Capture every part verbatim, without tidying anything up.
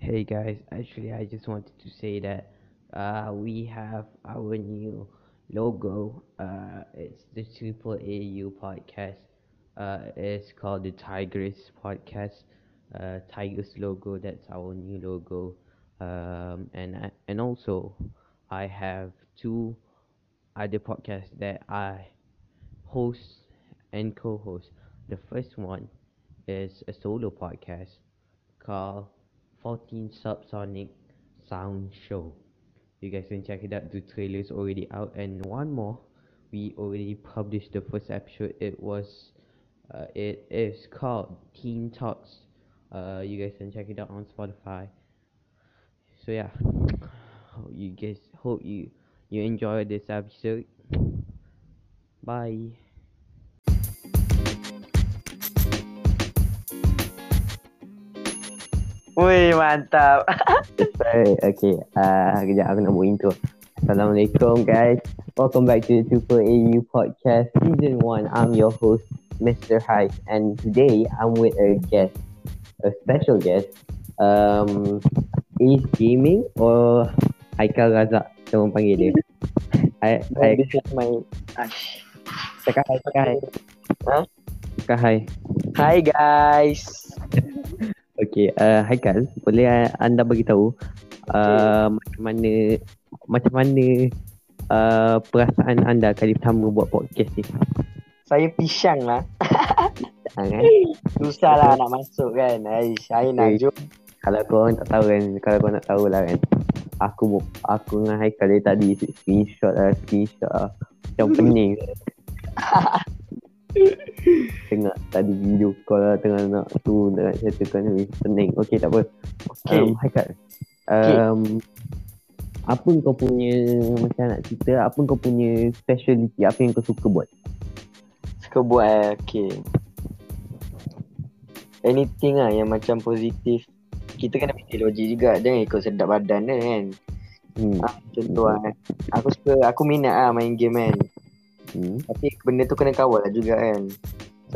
Hey guys, actually I just wanted to say that uh, we have our new logo. Uh, it's the two point A U podcast. Uh, it's called the Tigris podcast. Uh, Tigris logo, that's our new logo. Um, and I, and also I have two other podcasts that I host and co-host. The first one is a solo podcast called fourteen Subsonic Sound Show. You guys can check it out. The trailer is already out, and one more, we already published the first episode. It was uh, it is called Teen Talks. Uh, you guys can check it out on Spotify. So yeah, you guys hope you you enjoy this episode. Bye. Wih, mantap. Okay, uh, kejap aku nak buat intro. Assalamualaikum guys, welcome back to the two point A U podcast season one. I'm your host, Mister Hais, and today I'm with a guest, a special guest. Um, is gaming or Haikal Razak, orang panggil dia. I, I my cakap hai, cakap hai. Huh? Cakap hai. Hi guys. Okay, uh, Haikal, boleh anda bagi tahu uh, okay. macam mana macam mana uh, perasaan anda kali pertama buat podcast ni? Saya pisang lah. Pisang, kan? Susah lah nak masuk, kan? Aish, saya okay. Nak jumpa. Kalau korang tak tahu kan, kalau korang nak tahulah kan, aku aku dengan Haikal dia tadi screenshot lah, screenshot lah. Macam pening. Tengah tadi video call lah, tengah nak tu nak catakan ni pening. Okay, tak apa. Okay. Um, Haikal, um, okay. Apa kau punya, macam nak cerita, apa kau punya speciality, apa yang kau suka buat? Suka buat eh, okay. Anything lah yang macam positif. Kita kena fikir logik juga, jangan ikut sedap badan lah, kan. Hmm. Ah, contoh lah, aku suka, aku minat lah main game, kan. Hmm. Tapi benda tu kena kawal lah juga, kan.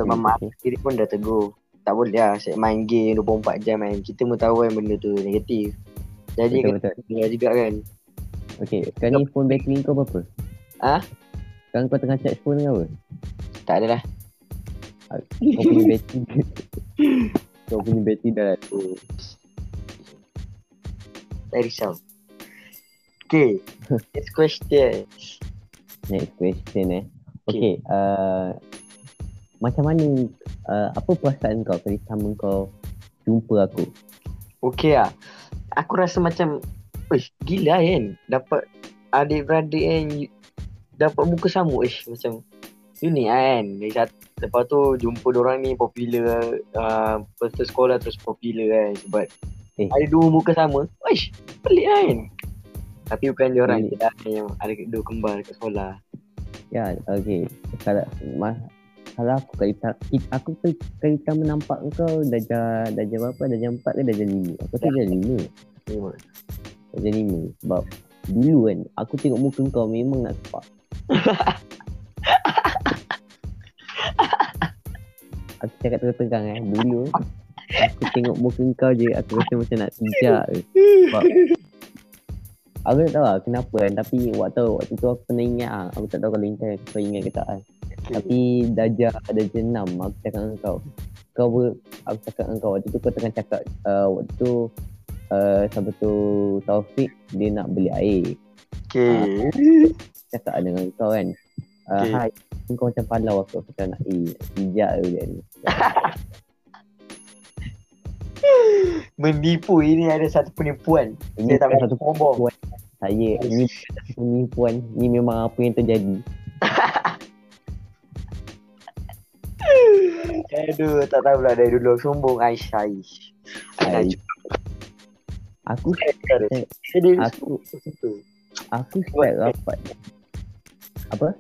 Sebab hmm. mak sendiri pun dah tegur, tak boleh lah main game dua puluh empat jam, kan. Kita pun tahu kan benda tu negatif. Jadi betul, kena kena juga, kan. Okay, sekarang ni phone battery kau berapa? Ha? Sekarang kau tengah charge phone kau apa? Tak adalah. Kau punya battery Kau punya battery dah tu. Tak risau. Okay, next question. Next question eh. Okay, okay uh, macam mana, uh, apa perasaan kau kali pertama kau jumpa aku? Okay lah, aku rasa macam, uish, gila kan, dapat adik-beradik kan, dapat muka sama, uish, macam unik kan. Lepas tu jumpa diorang ni popular, uh, first sekolah terus popular kan, sebab eh. ada dua muka sama, uish, pelik kan. Tapi bukan dia orang kita yang ada dua kembar dekat sekolah. Ya, okey. Kalau mas, kalau aku kali tak aku kali tak menampak kau darjah darjah berapa? Darjah empat ke darjah lima? Aku darjah lima. lima. Darjah lima sebab dulu kan aku tengok muka kau memang nak sepak. Aku cakap terang-terang eh dulu aku tengok muka kau je aku rasa macam nak pijak. Sebab aku tak tahu lah kenapa kan, tapi waktu waktu tu aku pernah ingat lah. Aku tak tahu kalau ingat kau ingat ke tak kan. Okay. Tapi darjah darjah enam aku cakap dengan kau. Kau ber, aku cakap dengan kau waktu tu kau tengah cakap uh, waktu tu uh, sampai tu Taufik dia nak beli air. Okay. Uh, cakap dengan kau kan. Uh, okay. Hai, kau macam palau aku aku cakap nak air, pijak tu kan. Menipu, ini ada satu penipuan. Ini saya tak ada satu penipuan. Saya ini penipuan. Ini memang apa yang terjadi. Aduh, tak tahu pula dari dulu sombong Aisyah. Aku aku aku sweat rapat. Apa?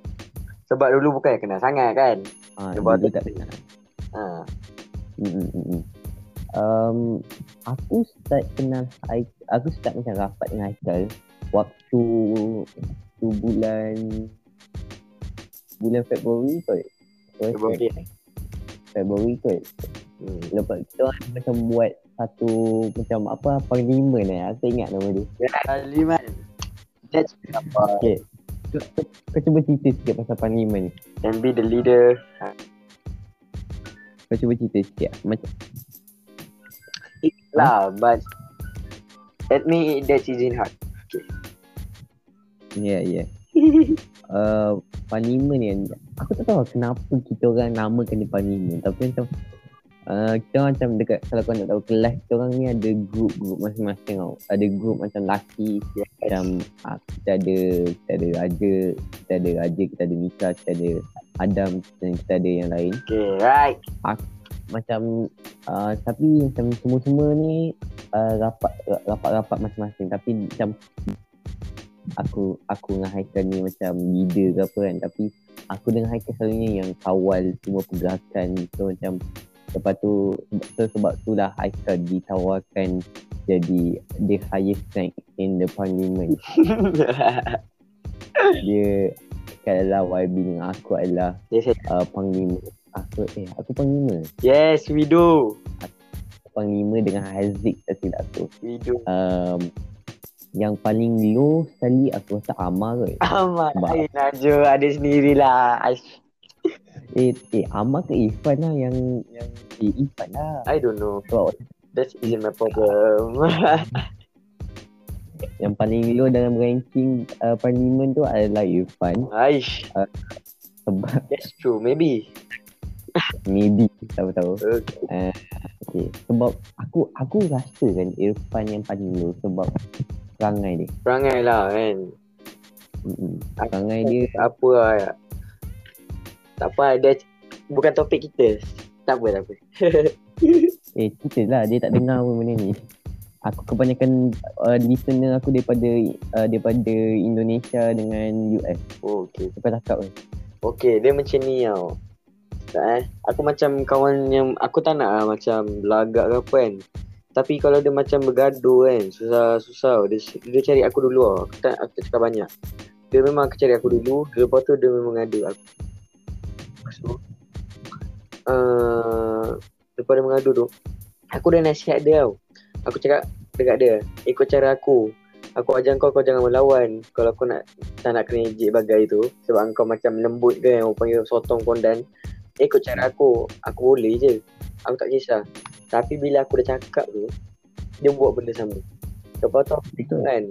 Sebab dulu bukan kenal sangat kan. Ha, dulu tak kenal. Ha. Hmm. Um, aku start kenal aku start macam rapat dengan Haikal waktu tu bulan bulan Februari kot. Februari eh? Februari kot. Hmm. Lepas kita orang macam buat satu macam apa parlimen eh. Aku ingat nama dia. Parlimen. That's apa. Okay. Kau cuba cerita sikit pasal parlimen ni. And be the leader. Kau cuba cerita sikit macam. Lah, but let me that is in heart. Okay. Yeah, yeah. Uh, parlimen ni aku tak tahu kenapa kita orang nama kena parlimen, tapi macam uh, kita orang macam dekat, kalau kau nak tahu kelas kita orang ni ada group-group masing-masing tau. Ada group macam laki, yes. Macam uh, kita ada kita ada raja, kita ada raja, kita ada Mika, kita ada Adam dan kita ada yang lain. Okay, right. Aku, macam uh, tapi macam semua-semua ni uh, rapat rapat-rapat masing-masing, tapi macam aku aku dengan Haikal ni macam leader ke apa kan, tapi aku dengan Haikal selalunya yang kawal semua pergerakan. So macam lepas tu so, sebab tu lah Haikal ditawarkan jadi the highest rank in the parliament. Dia kalau Y B dengan aku adalah uh, panglima. Aku eh aku panglima. Yes we do. Aku panglima dengan Haziq tak silap aku. We do. Um, Yang paling low sekali aku rasa Amar kot. Amar, eh Najwa ada sendirilah. Eh, eh Amar ke Ifan lah yang, yang eh Ifan lah. I don't know. So, that isn't my problem. Yang paling low dalam ranking uh, parlimen tu adalah Ifan. Aish. Uh, sebab that's true, maybe. Maybe, tahu-tahu. Okay. Uh, okay. Sebab aku aku rasa kan Irfan yang paling low sebab perangai dia. Perangai lah kan. Mm-mm. Perangai dia apa lah. Tak apa, dia bukan topik kita. Tak apa, tak apa. Eh, kita lah. Dia tak dengar pun benda ni. Aku kebanyakan uh, listener aku daripada uh, daripada Indonesia dengan U S. Oh, okay. Sampai takap pun. Okay, dia macam ni tau. Tak eh. Aku macam kawan yang aku tak nak lah, macam belagak ke apa kan. Tapi kalau dia macam bergaduh kan, susah-susah. Dia, dia cari aku dulu lah. Aku tak, aku tak cakap banyak. Dia memang aku cari aku dulu. Lepas tu dia memang mengadu aku. So, uh, lepas dia mengadu tu, aku dah nasihat dia tau. Aku cakap dekat dia, ikut cara aku. Aku ajar kau, kau jangan melawan. Kalau kau nak, tak nak kena ejek bagai tu. Sebab kau macam lembut ke yang panggil sotong kondan. Ikut cara aku, aku boleh je. Aku tak kisah. Tapi bila aku dah cakap tu, dia buat benda sama. Lepas tu betul kan,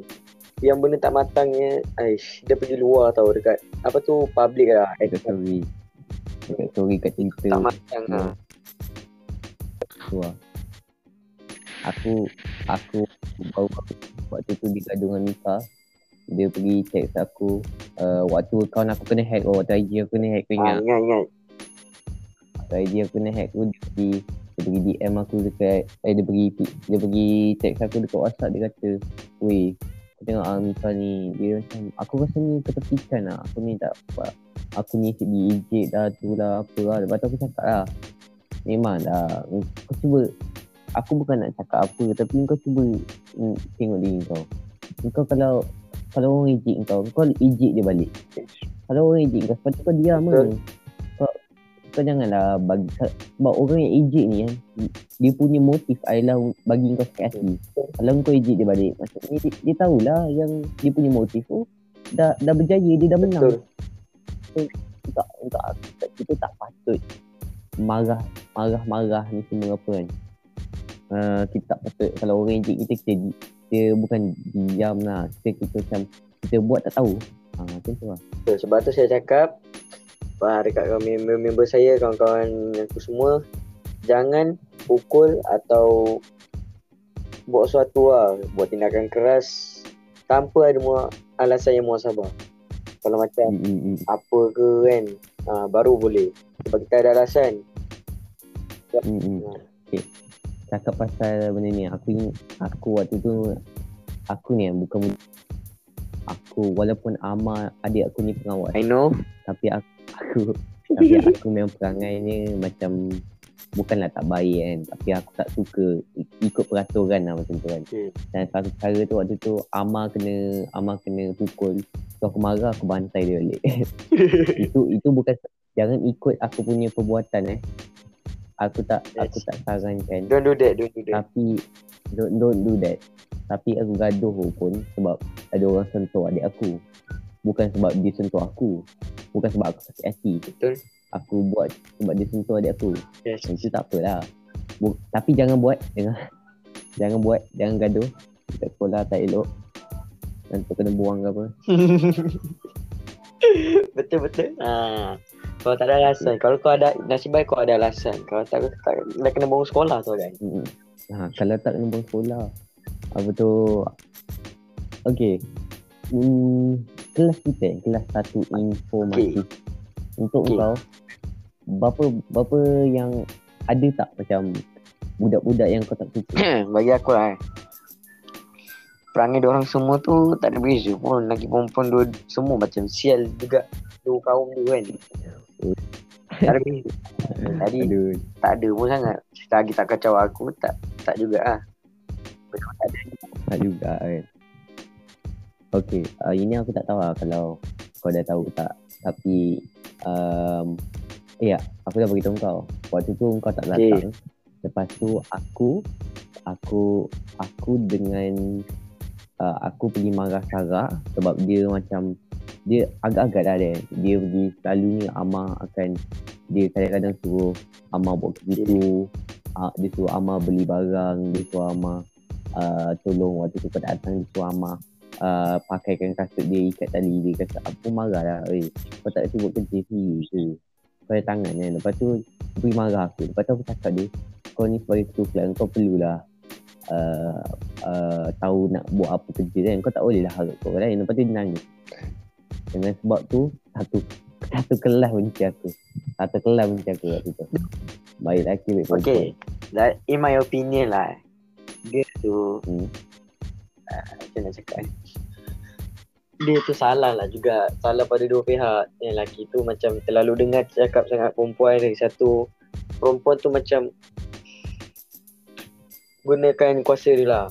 yang benda tak matangnya, aish, dia pergi luar tau dekat apa tu public lah. Dekat story. Dekat story kat cerita. Tak matang hmm. lah. Wah. Aku aku baru waktu tu digaduh dengan Mika. Dia pergi text aku uh, waktu account aku kena hack, waktu I G aku kena hack, kau ingat? Ah, ingat ingat. Waktu I G aku kena hack tu dia pergi dia pergi D M aku dekat eh dia pergi dia pergi text aku dekat WhatsApp. Dia kata, "Weh, aku tengok ah Mika ni, dia macam aku rasa ni ketepikan lah. Aku ni tak apa. Aku ni sikit diejek dah tu lah apa lah." Lepas tu aku cakap lah, "Memang lah, kau cuba, aku bukan nak cakap apa, tapi kau cuba mm, tengok diri kau. Kau kalau kalau orang ejek kau, kau ejek dia balik. Kalau orang ejek kau, sepatutnya kau diam lah. Kau janganlah bagi, sebab orang yang ejek ni kan, dia punya motif adalah bagi kau sakit hati. Kalau kau ejek dia balik, maksudnya dia, dia tahulah yang dia punya motif tu, oh, dah dah berjaya, dia dah menang. So, tak, tak, kita tak patut marah, marah, marah ni semua apa kan. Uh, kita tak patut, kalau orang ejek kita, kita, kita bukan diam lah. Kita, kita macam, kita buat tak tahu. Ha, macam tu lah. So, sebab tu saya cakap, Bah, dekat member-member saya, kawan-kawan aku semua, jangan pukul atau buat sesuatu lah, buat tindakan keras tanpa ada mu- alasan yang muasabah. Kalau macam mm-hmm. apa ke kan, ha, baru boleh, sebab kita ada alasan. mm-hmm. ha. Okay. Cakap pasal benda ni, aku ingat aku waktu tu, aku ni bukan, aku walaupun Amar adik aku ni pengawal, I know, tapi aku Aku Tapi aku memang perangainya macam bukanlah tak baik kan, tapi aku tak suka ikut peraturan lah macam tu kan. hmm. Dan satu cara tu waktu tu Amar kena Amar kena pukul. So aku marah, aku bantai dia balik. Itu itu bukan jangan ikut aku punya perbuatan eh. Aku tak aku tak sarankan. Don't do that, don't do that. Tapi don't don't do that. Tapi aku gaduh pun sebab ada orang sentuh adik aku. Bukan sebab dia sentuh aku. Bukan sebab aku sakit hati. Betul. Aku buat sebab dia sentuh adik aku. Yes. Itu tak apalah. Bu- tapi jangan buat, jangan jangan buat, jangan gaduh. Dekat sekolah tak elok. Nanti kena buang ke apa. Betul betul. Ha. Kalau tak ada alasan, kalau kau ada nasib baik kau ada alasan. Kalau tak, tak dah kena buang sekolah tu kan. Hmm. Ha, kalau tak kena buang sekolah. Apa tu? Okey. Hmm, kelas kita, kelas satu informatif. Okay. Untuk okay. kau berapa berapa yang ada tak macam budak-budak yang kau tak suka? Bagi aku lah eh. Perangai diorang semua tu tak ada beza pun. Lagi perempuan dua semua macam sial juga. Dua kaum tu kan. Tak ada beza. Tadi tak ada pun sangat. Lagi tak kacau aku, tak tak juga lah. Betul tak ada. Tak juga kan. Okay, uh, ini aku tak tahu lah kalau kau dah tahu tak. Tapi, um, ya, aku dah beritahu kau. Waktu tu kau tak datang. Okay. Lepas tu aku, aku, aku dengan uh, aku pergi marah Sarah sebab dia macam, dia agak-agak dah dia dia pergi selalunya Amar akan dia kadang-kadang suruh Amar buat begitu, uh, dia suruh Amar beli barang, dia suruh Amar uh, tolong waktu tu pada datang, dia suruh Amar uh, pakaikan kasut dia, ikat tali dia, kasut aku marah lah, eh kau tak sibuk kerja sendiri ke kau ada tangan kan. Lepas tu pergi marah aku, lepas tu aku cakap dia kau ni sebagai ketua kau perlulah uh, uh, tahu nak buat apa kerja kan, kau tak boleh lah harap kau kan. Lepas tu dia nangis. Dengan sebab tu satu satu kelas benci aku. Satu kelas benci aku waktu tu. Baik lelaki baik perempuan. Okay. That, in my opinion lah. Dia tu hmm. uh, macam nak cakap eh. Dia tu salah lah juga. Salah pada dua pihak. Yang lelaki tu macam terlalu dengar cakap sangat perempuan. Lagi satu, perempuan tu macam gunakan kuasa dia lah.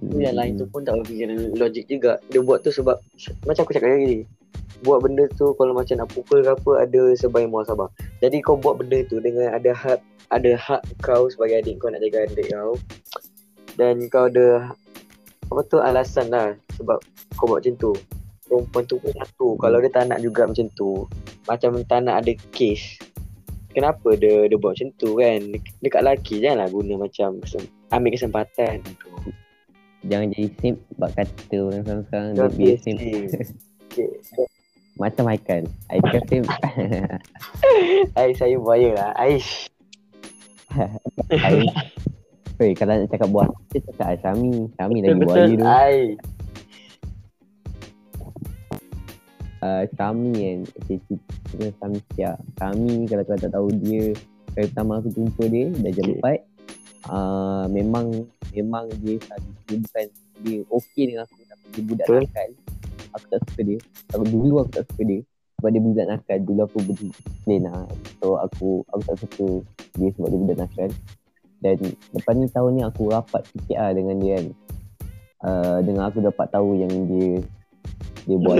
Yang lain tu pun tak berfikiran logik juga. Dia buat tu sebab macam aku cakap tadi, buat benda tu kalau macam nak pukul ke apa, ada sebaik muhasabah. Jadi kau buat benda tu dengan ada hak, ada hak kau sebagai adik, kau nak jaga adik kau. Dan kau ada apa tu alasan lah sebab kau buat macam tu. Perempuan tu pun satu, kalau dia tak nak juga macam tu, macam tak nak ada kes, kenapa dia, dia buat macam tu kan. Dekat lelaki janganlah guna macam ambil kesempatan tu. Jangan jadi simp sebab kata orang sekarang dia biar simp. Okay. Macam Haikal. Haikal simp. Aish, saya buaya lah. Aish. Aish. Weh, kalau nak cakap buaya, dia cakap Aish. Sami. Sami lagi buaya tu. Betul, Aish. Uh, Sami kan. Okay, kita Sami siap. Sami kalau kau tak tahu dia, kali pertama aku jumpa dia, dah jam empat. Uh, memang memang dia dia bukan dia okey dengan aku, tapi dia budak okay. nakal. Aku tak suka dia. Aku dulu aku tak suka dia sebab dia budak nakal. Dulu aku beri Lena. So aku aku tak suka dia sebab dia budak nakal. Dan lepas ni tahun ni aku rapat sikit lah dengan dia kan. Uh, dengan aku dapat tahu yang dia dia buat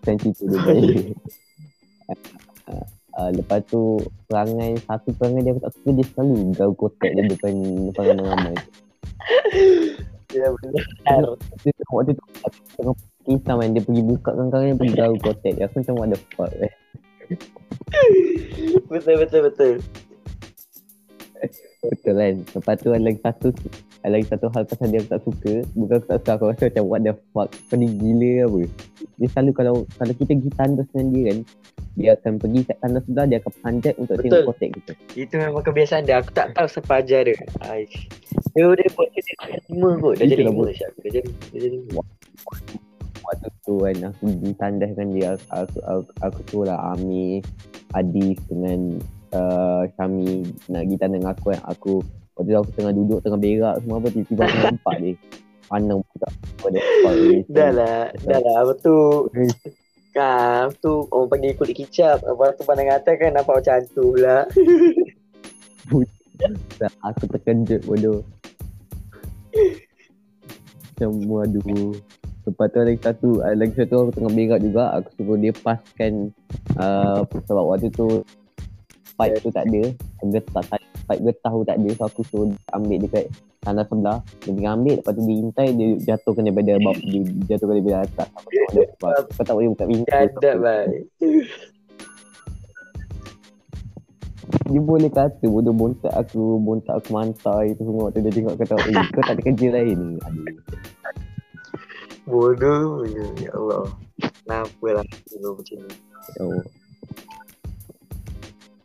macam cerita dia buat dia. Uh, lepas tu perangai, satu perangai dia aku tak suka, dia selalu gaul kotak dia depan depan ramai-ramai. Ya benar. Dia waktu tu aku tengok kisah main dia pergi buka kangkangnya pergi gaul kotak dia. Aku macam what the fuck eh. Betul betul betul. Betul kan. Lepas tu ada lagi satu ada lagi satu hal pasal dia aku tak suka. Bukan aku tak suka, aku rasa macam what the fuck, pening gila apa. Dia selalu kalau kalau kita pergi tandas dengan dia kan, dia akan pergi kat tandas sebelah, dia akan panjat untuk betul. Tengok kotak kita. Itu memang kebiasaan dia. Aku tak tahu siapa ajar dia. Aish. Dia udah buat dia dah lima kot. Dah jadi lima siap. Dah jadi lima. Waktu tu kan aku pergi tandas dengan dia. Aku, aku, aku tu lah Amir, Adif dengan uh, Syami nak pergi tandas dengan aku kan. Aku waktu tu aku tengah duduk, tengah berak semua apa. Tiba-tiba aku nampak dia. Pandang budak. Dah lah. Dah lah. Apa tu? Nah, tu orang panggil kulit kicap. Lepas tu pandang atas kan nampak macam hantu pula. Aku terkejut bodoh. Macam aduh. Lepas tu lagi satu, lagi satu aku tengah berak juga, aku suruh dia paskan uh, sebab waktu tu pipe tu tak ada, getah, pipe getah tu tak ada, so aku suruh ambil dekat tanah sebelah, dia tengah ambil, lepas tu diintai, dia jatuhkan daripada bawah, dia jatuhkan daripada atas. Kau tak boleh buka pintu. Jadap baik. Dia boleh kata bodoh bontak aku, bontak aku mantai tu semua waktu dia tengok kata, eh kau tak ada kerja lain. Aduh. Bodoh, ya Allah. Kenapa lah bodoh macam ni? Oh.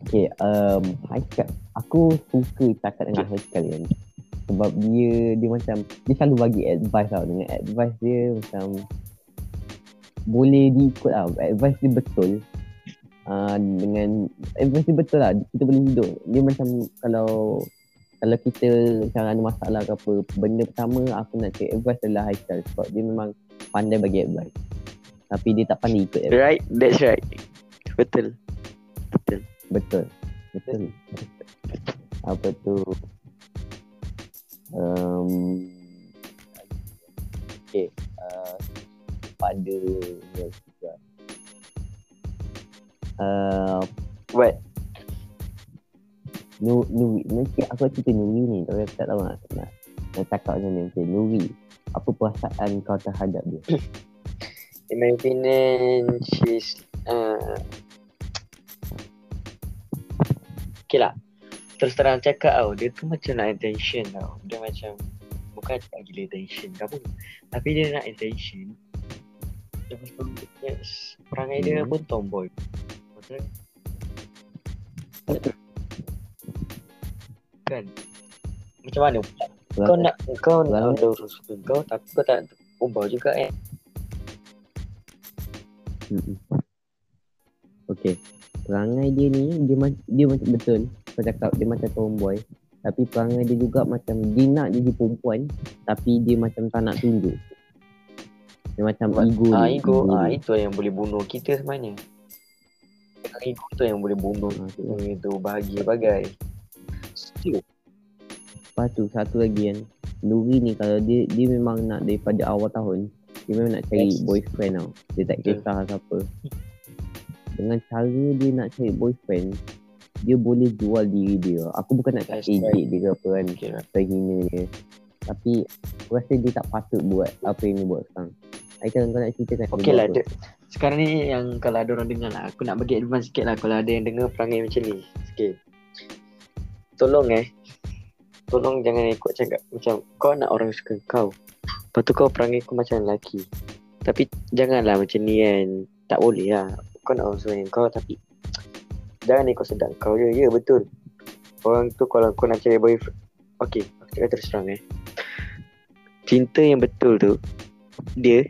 Okay, um, Haikal. Aku suka cakap dengan Haikal kan. Sebab dia, dia macam, dia selalu bagi advice tau. Dengan advice dia macam boleh diikut lah. Advice dia betul. Uh, dengan advice dia betul lah, kita boleh hidup. Dia macam kalau kalau kita macam ada masalah ke apa, benda pertama aku nak cari advice adalah Haikal. Sebab dia memang pandai bagi advice, tapi dia tak pandai ikut advice. Right, that's right. Betul. Betul. Betul. Betul. Apa tu um, Okay uh, pada Uh, what? Nur, Nuri. Nanti aku cerita Nuri ni. Tapi tak tahu nak, nak, nak cakap macam mana. Okay, Nuri, apa perasaan kau terhadap dia? In my opinion, she's uh... okay lah. Terus terang cakap tau, dia tu macam nak attention tau. Dia macam, bukan cakap gila attention ke apa, tapi dia nak attention. Lepas tu, yes, perangai hmm. dia pun tomboy. Kan macam mana pula kau nak kau nak urus kau tapi kau tak ubah juga eh. Hmm. Okey, perangai dia ni dia dia macam betul kau cakap, dia macam tomboy tapi perangai dia juga macam dia nak jadi perempuan tapi dia macam tak nak tunjuk. Dia macam ego. Ah ego, ah itu yang boleh bunuh kita sebenarnya. Ego tu yang boleh bunuh hmm. tu bahagia-bagai. Lepas tu satu lagi kan, Nuri ni kalau dia dia memang nak daripada awal tahun dia memang nak cari yes. boyfriend tau. Dia tak kisah yeah. apa. Dengan cara dia nak cari boyfriend, dia boleh jual diri dia. Aku bukan nak ejek right. dia ke apa kan, terhina dia, tapi aku rasa dia tak patut buat apa yang dia buat sekarang. Aikan, kau nak ceritakan. Okey lah, de- sekarang ni yang kalau ada orang dengar lah, aku nak bagi advance sikit lah kalau ada yang dengar perangai macam ni sikit. Tolong eh, tolong jangan ikut cakap macam kau nak orang suka kau, lepas tu kau perangai kau macam lelaki. Tapi janganlah macam ni kan, tak boleh lah. Kau nak orang suka kau tapi jangan ikut sedap kau je, ya betul. Orang tu kalau kau nak cari boyfriend, okey, aku cakap terus terang eh, cinta yang betul tu dia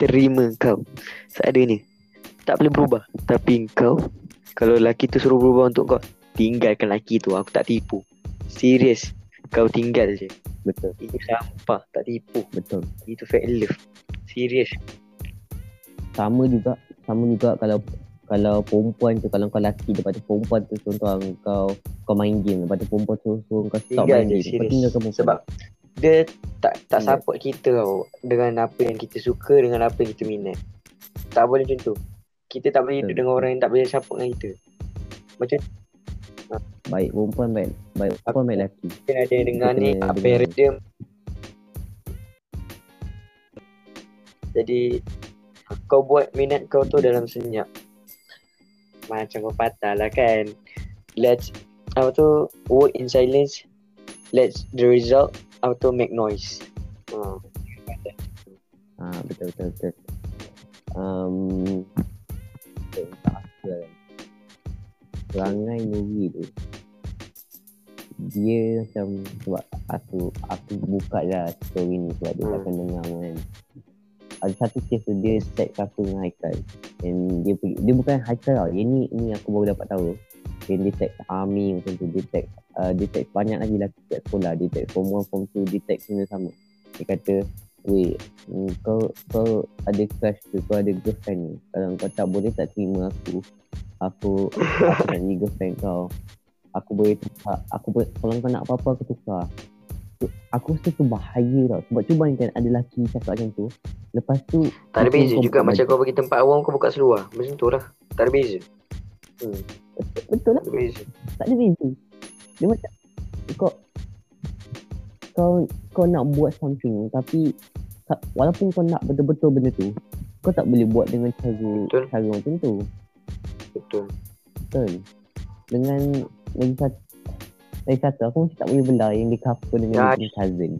terima kau seadanya. Tak boleh berubah. Tapi kau, kalau lelaki tu suruh berubah untuk kau, tinggalkan lelaki tu. Aku tak tipu. Serius. Kau tinggal je. Betul. Itu sampah. Tak tipu. Betul. Itu fake love. Serius. Sama juga. Sama juga kalau kalau perempuan tu, kalau kau lelaki, lepas tu perempuan tu contoh kau kau main game, lepas tu perempuan tu suruh kau stop main game, kau tinggalkan perempuan. Sebab dia tak tak support kita tau dengan apa yang kita suka, dengan apa yang kita minat. Tak boleh macam tu. Kita tak boleh hidup dengan orang yang tak boleh support dengan kita. Macam ha. Baik perempuan, baik baik perempuan, baik lelaki. Mungkin ada yang dengar ni apa yang dia. Jadi kau buat minat kau tu dalam senyap. Macam kau patah lah kan. Let's apa tu, work in silence. Let's the result auto make noise. Oh. Ah betul betul betul. Um, tak asal. Perangai Nuri tu, dia macam sebab aku aku buka lah story ni sebab dia hmm. takkan dengar kan. Ada satu kes tu dia tag aku dengan Haikal. And dia dia bukan Haikal tau. Yang ni ni aku baru dapat tahu. Yang dia tag army macam tu, dia tag Uh, detect banyak lagi lelaki kat sekolah, detect form one, form two, detect sama-sama. Dia kata, weh, kau, kau ada crush tu, kau ada girlfriend ni. Kalau kau tak boleh tak terima aku, aku, aku nak jadi girlfriend kau. Aku boleh tukar, aku boleh, kalau kau nak apa-apa aku tukar. Aku rasa tu bahaya tau. Sebab cuba kan ada lelaki cakap macam tu, Lepas tu tak ada beza juga macam kau bagi tempat awam kau buka seluar. Macam tu lah. Tak ada beza. Hmm. Betul, betul lah. Tak ada beza. Tak ada beza. Dia macam kau kau kau nak buat something tapi tak, walaupun kau nak betul-betul benda tu, kau tak boleh buat dengan cara betul. cara macam tu. Betul. Betul. Dengan lagi satu lagi satu aku mesti tak boleh belah yang di couple dengan Ay. cousin.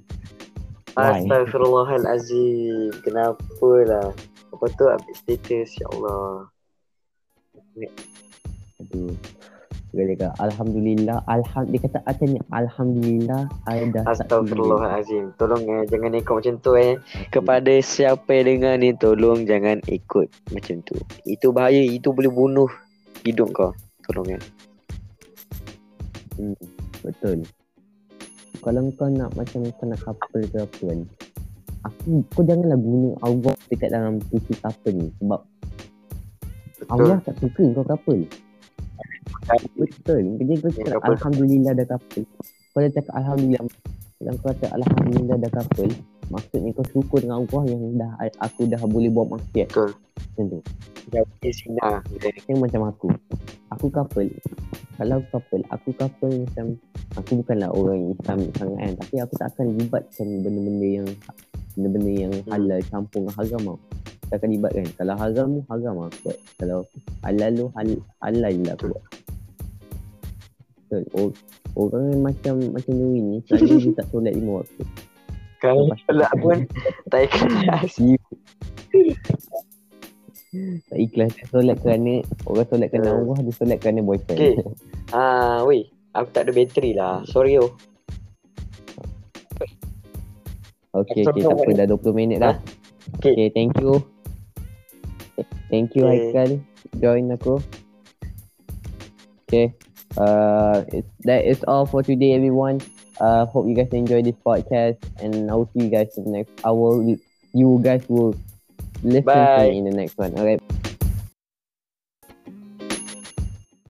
Astaghfirullahalazim. Kenapa lah? Apa tu update status, ya Allah. Aduh. Dia kata alhamdulillah, alhamdulillah dia kata akhirnya alhamdulillah I dah. Astaghfirullahalazim. Tolong eh jangan ikut macam tu eh. Kepada siapa yang dengar ni, tolong jangan ikut macam tu. Itu bahaya, itu boleh bunuh hidup kau. Tolong eh. Hmm, betul. Kalau kau nak macam kau nak couple ke apa kan, aku, kau janganlah guna Allah dekat dalam puisi couple ni. Sebab betul. Allah tak suka kau couple. Betul. Kerja kau cakap alhamdulillah dah couple. Kau dah cakap alhamdulillah. Kalau kau kata alhamdulillah dah couple, maksudnya kau syukur dengan Allah yang dah aku dah boleh buat maksiat. Betul. Macam tu. Nah, yang macam aku Aku couple. Kalau couple, aku couple macam aku bukanlah orang Islamik sangat kan, tapi aku tak akan libatkan benda-benda yang benda-benda yang halal campur dengan haram tau. Tak akan libatkan. Kalau haram, haram aku buat. Kalau halal tu, halal, halal je lah aku buat. Betul. Or, orang macam macam Nuri ni selalu dia tak solat lima waktu. Kalau solat pun tak ikhlas. Tak ikhlas. Solat kerana orang solat kerana uh. Allah, dia solat kerana boyfriend. Okay. Ah, uh, weh. Aku tak ada bateri lah. Sorry oh. Okay, okay. Tak apa. Dah dua puluh minit dah. Okay. Okay, thank you. Thank you, okay. Haikal. Join aku. Okay. Uh, it's, that is all for today, everyone. Uh, hope you guys enjoy this podcast. And I will see you guys in the next. I will, you guys will listen Bye. to me in the next one. Alright.